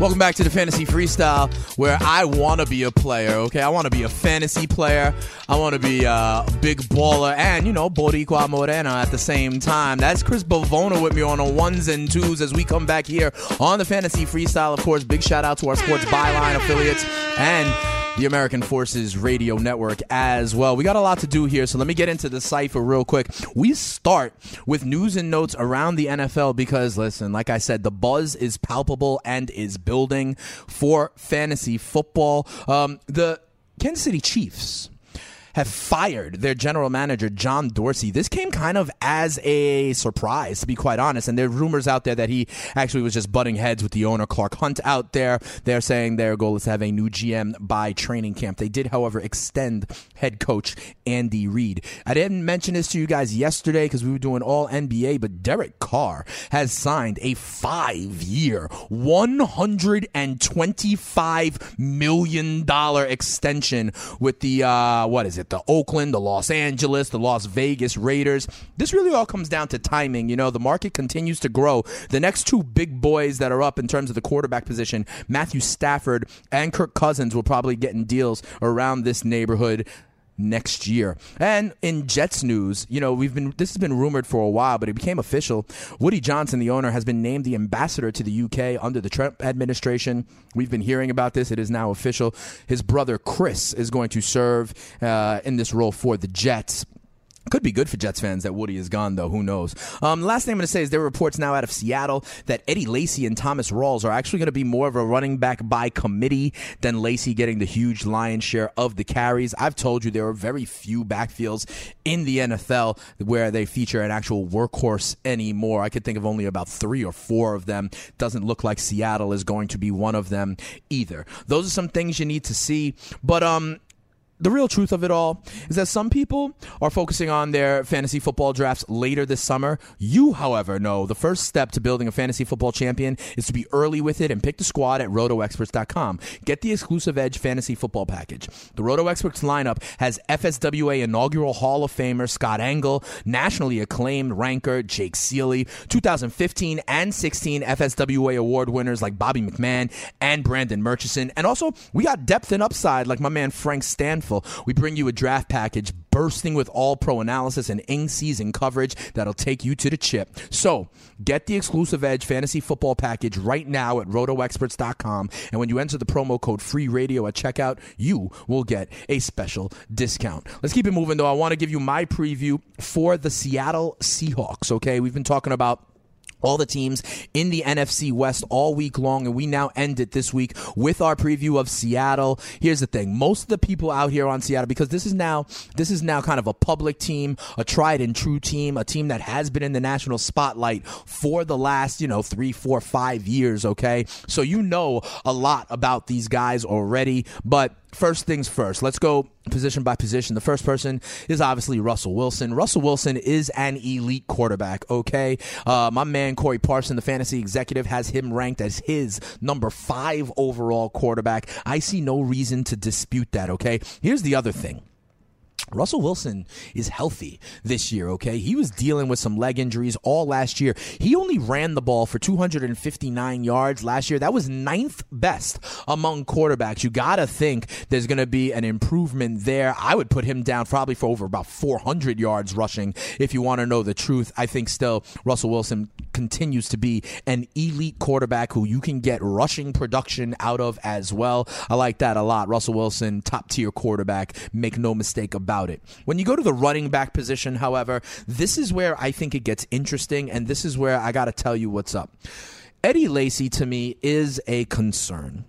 Welcome back to the Fantasy Freestyle, where I want to be a player, okay? I want to be a fantasy player. I want to be a big baller and, you know, Boricua Morena at the same time. That's Chris Bavona with me on the ones and twos as we come back here on the Fantasy Freestyle. Of course, big shout out to our Sports Byline affiliates and the American Forces Radio Network as well. We got a lot to do here, so let me get into the cipher real quick. We start with news and notes around the NFL because, listen, like I said, the buzz is palpable and is building for fantasy football. The Kansas City Chiefs have fired their general manager, John Dorsey. This came kind of as a surprise, to be quite honest. And there are rumors out there that he actually was just butting heads with the owner, Clark Hunt, out there. They're saying their goal is to have a new GM by training camp. They did, however, extend head coach Andy Reid. I didn't mention this to you guys yesterday because we were doing all NBA, but Derek Carr has signed a 5-year, $125 million extension with the, the Oakland, the Los Angeles, the Las Vegas Raiders. This really all comes down to timing. You know, the market continues to grow. The next two big boys that are up in terms of the quarterback position, Matthew Stafford and Kirk Cousins, will probably get in deals around this neighborhood next year. And in Jets news, you know, this has been rumored for a while, but it became official. Woody Johnson, the owner, has been named the ambassador to the UK under the Trump administration. We've been hearing about this. It is now official. His brother Chris is going to serve in this role for the Jets. Could be good for Jets fans that Woody is gone, though. Who knows? Last thing I'm going to say is there are reports now out of Seattle that Eddie Lacy and Thomas Rawls are actually going to be more of a running back by committee than Lacy getting the huge lion's share of the carries. I've told you there are very few backfields in the NFL where they feature an actual workhorse anymore. I could think of only about 3 or 4 of them. Doesn't look like Seattle is going to be one of them either. Those are some things you need to see. But, the real truth of it all is that some people are focusing on their fantasy football drafts later this summer. You, however, know the first step to building a fantasy football champion is to be early with it and pick the squad at RotoExperts.com. Get the exclusive Edge fantasy football package. The RotoExperts lineup has FSWA inaugural Hall of Famer Scott Engel, nationally acclaimed ranker Jake Seeley, 2015 and 16 FSWA award winners like Bobby McMahon and Brandon Murchison. And also, we got depth and upside like my man Frank Stanford. We bring you a draft package bursting with all-pro analysis and in-season coverage that'll take you to the chip. So get the exclusive Edge fantasy football package right now at rotoexperts.com. And when you enter the promo code FREERADIO at checkout, you will get a special discount. Let's keep it moving, though. I want to give you my preview for the Seattle Seahawks, okay? We've been talking about all the teams in the NFC West all week long, and we now end it this week with our preview of Seattle. Here's the thing. Most of the people out here on Seattle, because this is now kind of a public team, a tried and true team, a team that has been in the national spotlight for the last, 3, 4, 5 years, okay? So you know a lot about these guys already, but first things first. Let's go position by position. The first person is obviously Russell Wilson. Russell Wilson is an elite quarterback, okay? My man Corey Parson, the fantasy executive, has him ranked as his number 5 overall quarterback. I see no reason to dispute that, okay? Here's the other thing. Russell Wilson is healthy this year, okay? He was dealing with some leg injuries all last year. He only ran the ball for 259 yards last year. That was 9th best among quarterbacks. You got to think there's going to be an improvement there. I would put him down probably for over about 400 yards rushing. If you want to know the truth, I think still Russell Wilson continues to be an elite quarterback who you can get rushing production out of as well. I like that a lot. Russell Wilson, top-tier quarterback. Make no mistake about it. When you go to the running back position, however, this is where I think it gets interesting, and this is where I got to tell you what's up. Eddie Lacy, to me, is a concern.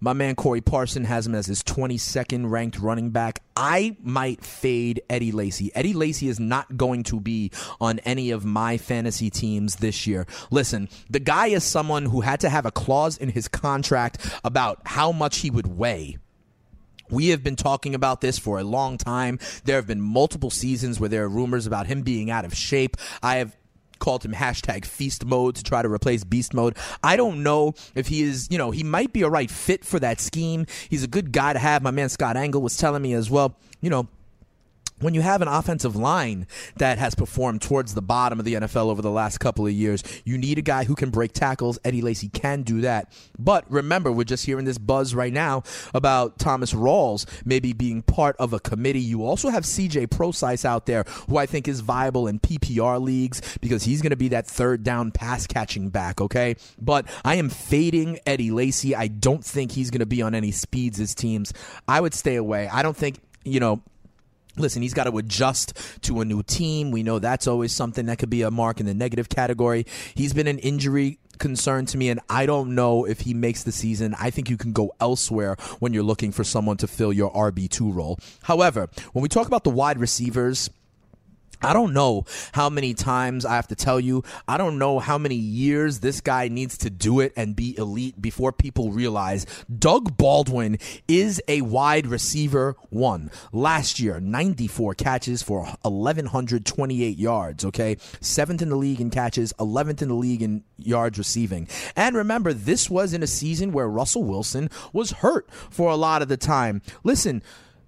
My man Corey Parson has him as his 22nd ranked running back. I might fade Eddie Lacy. Eddie Lacy is not going to be on any of my fantasy teams this year. Listen, the guy is someone who had to have a clause in his contract about how much he would weigh. We have been talking about this for a long time. There have been multiple seasons where there are rumors about him being out of shape. I have called him #feast mode to try to replace beast mode. I don't know if he is, he might be a right fit for that scheme. He's a good guy to have. My man Scott Engel was telling me as well, when you have an offensive line that has performed towards the bottom of the NFL over the last couple of years, you need a guy who can break tackles. Eddie Lacy can do that. But remember, we're just hearing this buzz right now about Thomas Rawls maybe being part of a committee. You also have CJ Procise out there, who I think is viable in PPR leagues because he's going to be that third down pass catching back, okay? But I am fading Eddie Lacy. I don't think he's going to be on any speeds as teams. I would stay away. I don't think, listen, he's got to adjust to a new team. We know that's always something that could be a mark in the negative category. He's been an injury concern to me, and I don't know if he makes the season. I think you can go elsewhere when you're looking for someone to fill your RB2 role. However, when we talk about the wide receivers, I don't know how many times I have to tell you, I don't know how many years this guy needs to do it and be elite before people realize Doug Baldwin is a wide receiver one. Last year, 94 catches for 1,128 yards, okay? 7th in the league in catches, 11th in the league in yards receiving. And remember, this was in a season where Russell Wilson was hurt for a lot of the time. Listen,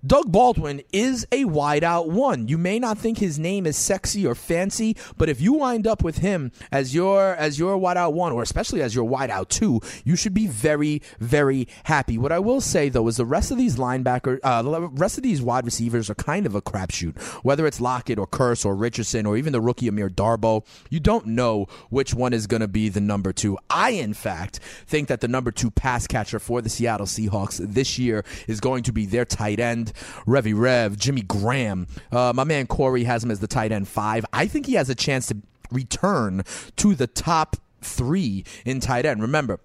Doug Baldwin is a wideout one. You may not think his name is sexy or fancy, but if you wind up with him as your wideout one, or especially as your wideout two, you should be very, very happy. What I will say though is the rest of these wide receivers are kind of a crapshoot. Whether it's Lockett or Curse or Richardson or even the rookie Amir Darbo, you don't know which one is going to be the number two. I, in fact, think that the number two pass catcher for the Seattle Seahawks this year is going to be their tight end. Jimmy Graham. My man Corey has him as the tight end 5. I think he has a chance to return to the top 3 in tight end. Remember,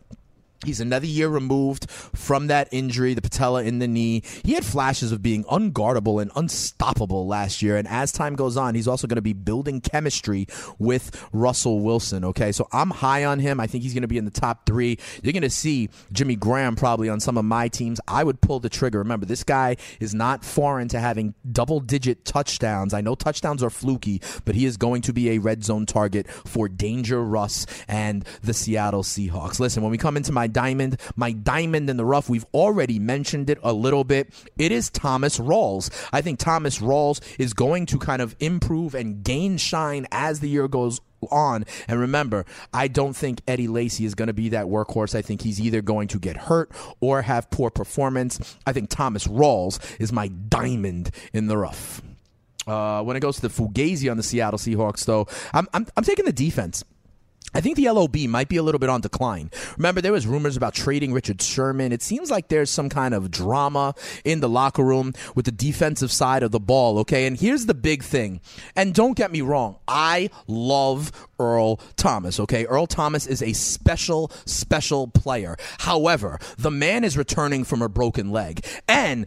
he's another year removed from that injury, the patella in the knee. He had flashes of being unguardable and unstoppable last year, and as time goes on, he's also going to be building chemistry with Russell Wilson, okay? So I'm high on him. I think he's going to be in the top 3. You're going to see Jimmy Graham probably on some of my teams. I would pull the trigger. Remember, this guy is not foreign to having double-digit touchdowns. I know touchdowns are fluky, but he is going to be a red zone target for Danger Russ and the Seattle Seahawks. Listen, when we come into my diamond in the rough, we've already mentioned it a little bit. It is Thomas Rawls. I think Thomas Rawls is going to kind of improve and gain shine as the year goes on. And remember, I don't think Eddie Lacy is going to be that workhorse. I think he's either going to get hurt or have poor performance. I think Thomas Rawls is my diamond in the rough. When it goes to the Fugazi on the Seattle Seahawks, though, I'm taking the defense. I think the LOB might be a little bit on decline. Remember, there was rumors about trading Richard Sherman. It seems like there's some kind of drama in the locker room with the defensive side of the ball, okay? And here's the big thing, and don't get me wrong, I love Earl Thomas, okay? Earl Thomas is a special, special player. However, the man is returning from a broken leg, and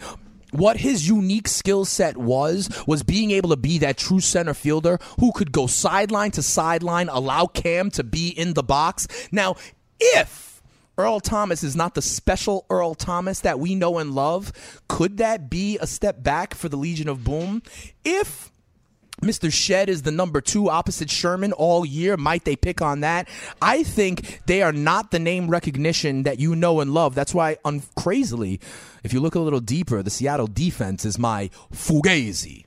what his unique skill set was being able to be that true center fielder who could go sideline to sideline, allow Cam to be in the box. Now, if Earl Thomas is not the special Earl Thomas that we know and love, could that be a step back for the Legion of Boom? If Mr. Shedd is the number 2 opposite Sherman all year, might they pick on that? I think they are not the name recognition that you know and love. That's why, crazily, if you look a little deeper, the Seattle defense is my Fugazi.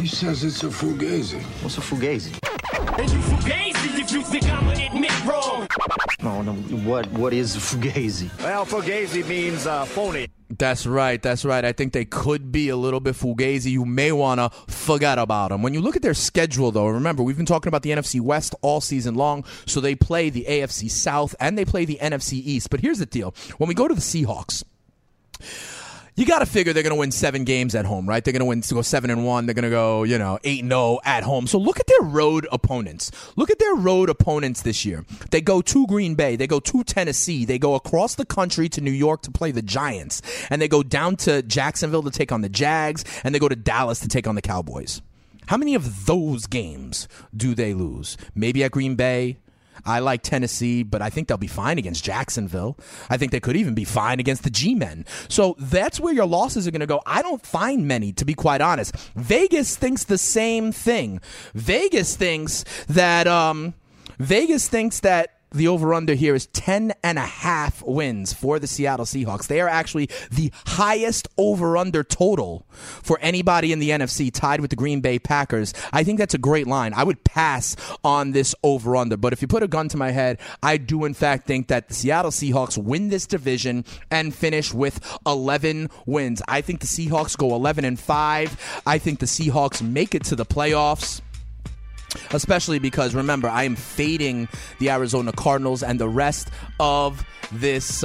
He says it's a Fugazi. What's a Fugazi? It's a Fugazi if you think I'm going to admit wrong. No, what is a Fugazi? Well, Fugazi means phony. That's right. I think they could be a little bit Fugazi. You may want to forget about them. When you look at their schedule, though, remember, we've been talking about the NFC West all season long, so they play the AFC South and they play the NFC East. But here's the deal. When we go to the Seahawks, you got to figure they're going to win 7 games at home, right? They're going to win 7-1. They're going to go, 8-0 at home. So look at their road opponents. Look at their road opponents this year. They go to Green Bay. They go to Tennessee. They go across the country to New York to play the Giants. And they go down to Jacksonville to take on the Jags. And they go to Dallas to take on the Cowboys. How many of those games do they lose? Maybe at Green Bay. I like Tennessee, but I think they'll be fine against Jacksonville. I think they could even be fine against the G-Men. So that's where your losses are going to go. I don't find many, to be quite honest. Vegas thinks the same thing. Vegas thinks that The over-under here is 10.5 wins for the Seattle Seahawks. They are actually the highest over-under total for anybody in the NFC, tied with the Green Bay Packers. I think that's a great line. I would pass on this over-under, but if you put a gun to my head, I do in fact think that the Seattle Seahawks win this division and finish with 11 wins. I think the Seahawks go 11-5. I think the Seahawks make it to the playoffs. Especially because, remember, I am fading the Arizona Cardinals and the rest of this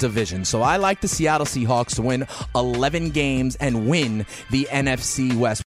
division. So I like the Seattle Seahawks to win 11 games and win the NFC West.